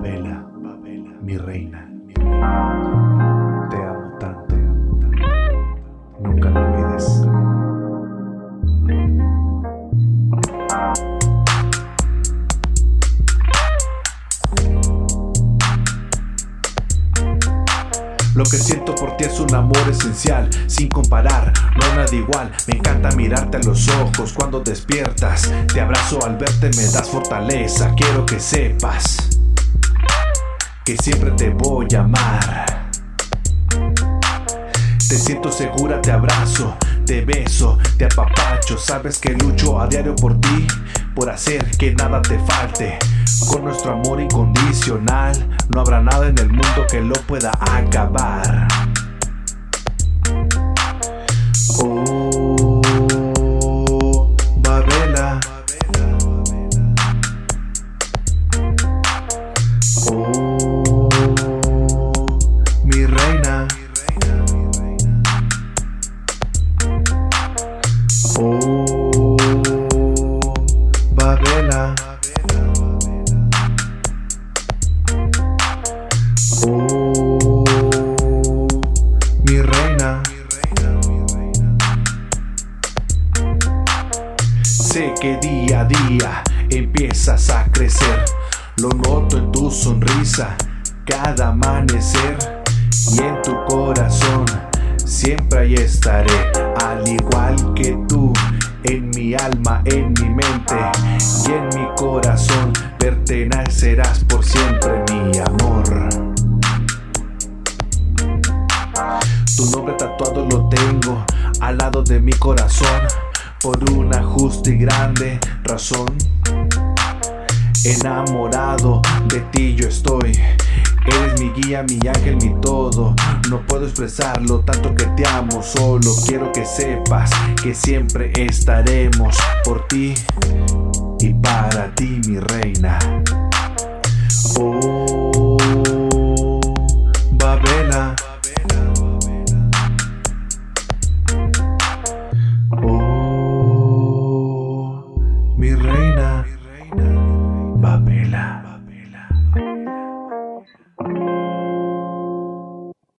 Bábela, mi reina, te amo tanto, nunca lo olvides. Lo que siento por ti es un amor esencial, sin comparar, no hay nada igual. Me encanta mirarte a los ojos cuando despiertas, te abrazo al verte, me das fortaleza. Quiero que sepas que siempre te voy a amar. Te siento segura, te abrazo, te beso, te apapacho. Sabes que lucho a diario por ti, por hacer que nada te falte. Con nuestro amor incondicional no habrá nada en el mundo que lo pueda acabar. Oh, Bábela. Oh, mi reina. Oh, Bábela. Oh, mi reina. Sé que día a día empiezas a crecer, lo noto en tu sonrisa cada amanecer, y en tu corazón siempre ahí estaré, al igual que tú, en mi alma, en mi mente y en mi corazón. Pertenecerás por siempre, mi amor. Tu nombre tatuado lo tengo al lado de mi corazón, por una justa y grande razón. Enamorado de ti yo estoy, eres mi guía, mi ángel, mi todo. No puedo expresar lo tanto que te amo, solo quiero que sepas que siempre estaremos por ti y para ti, mi reina.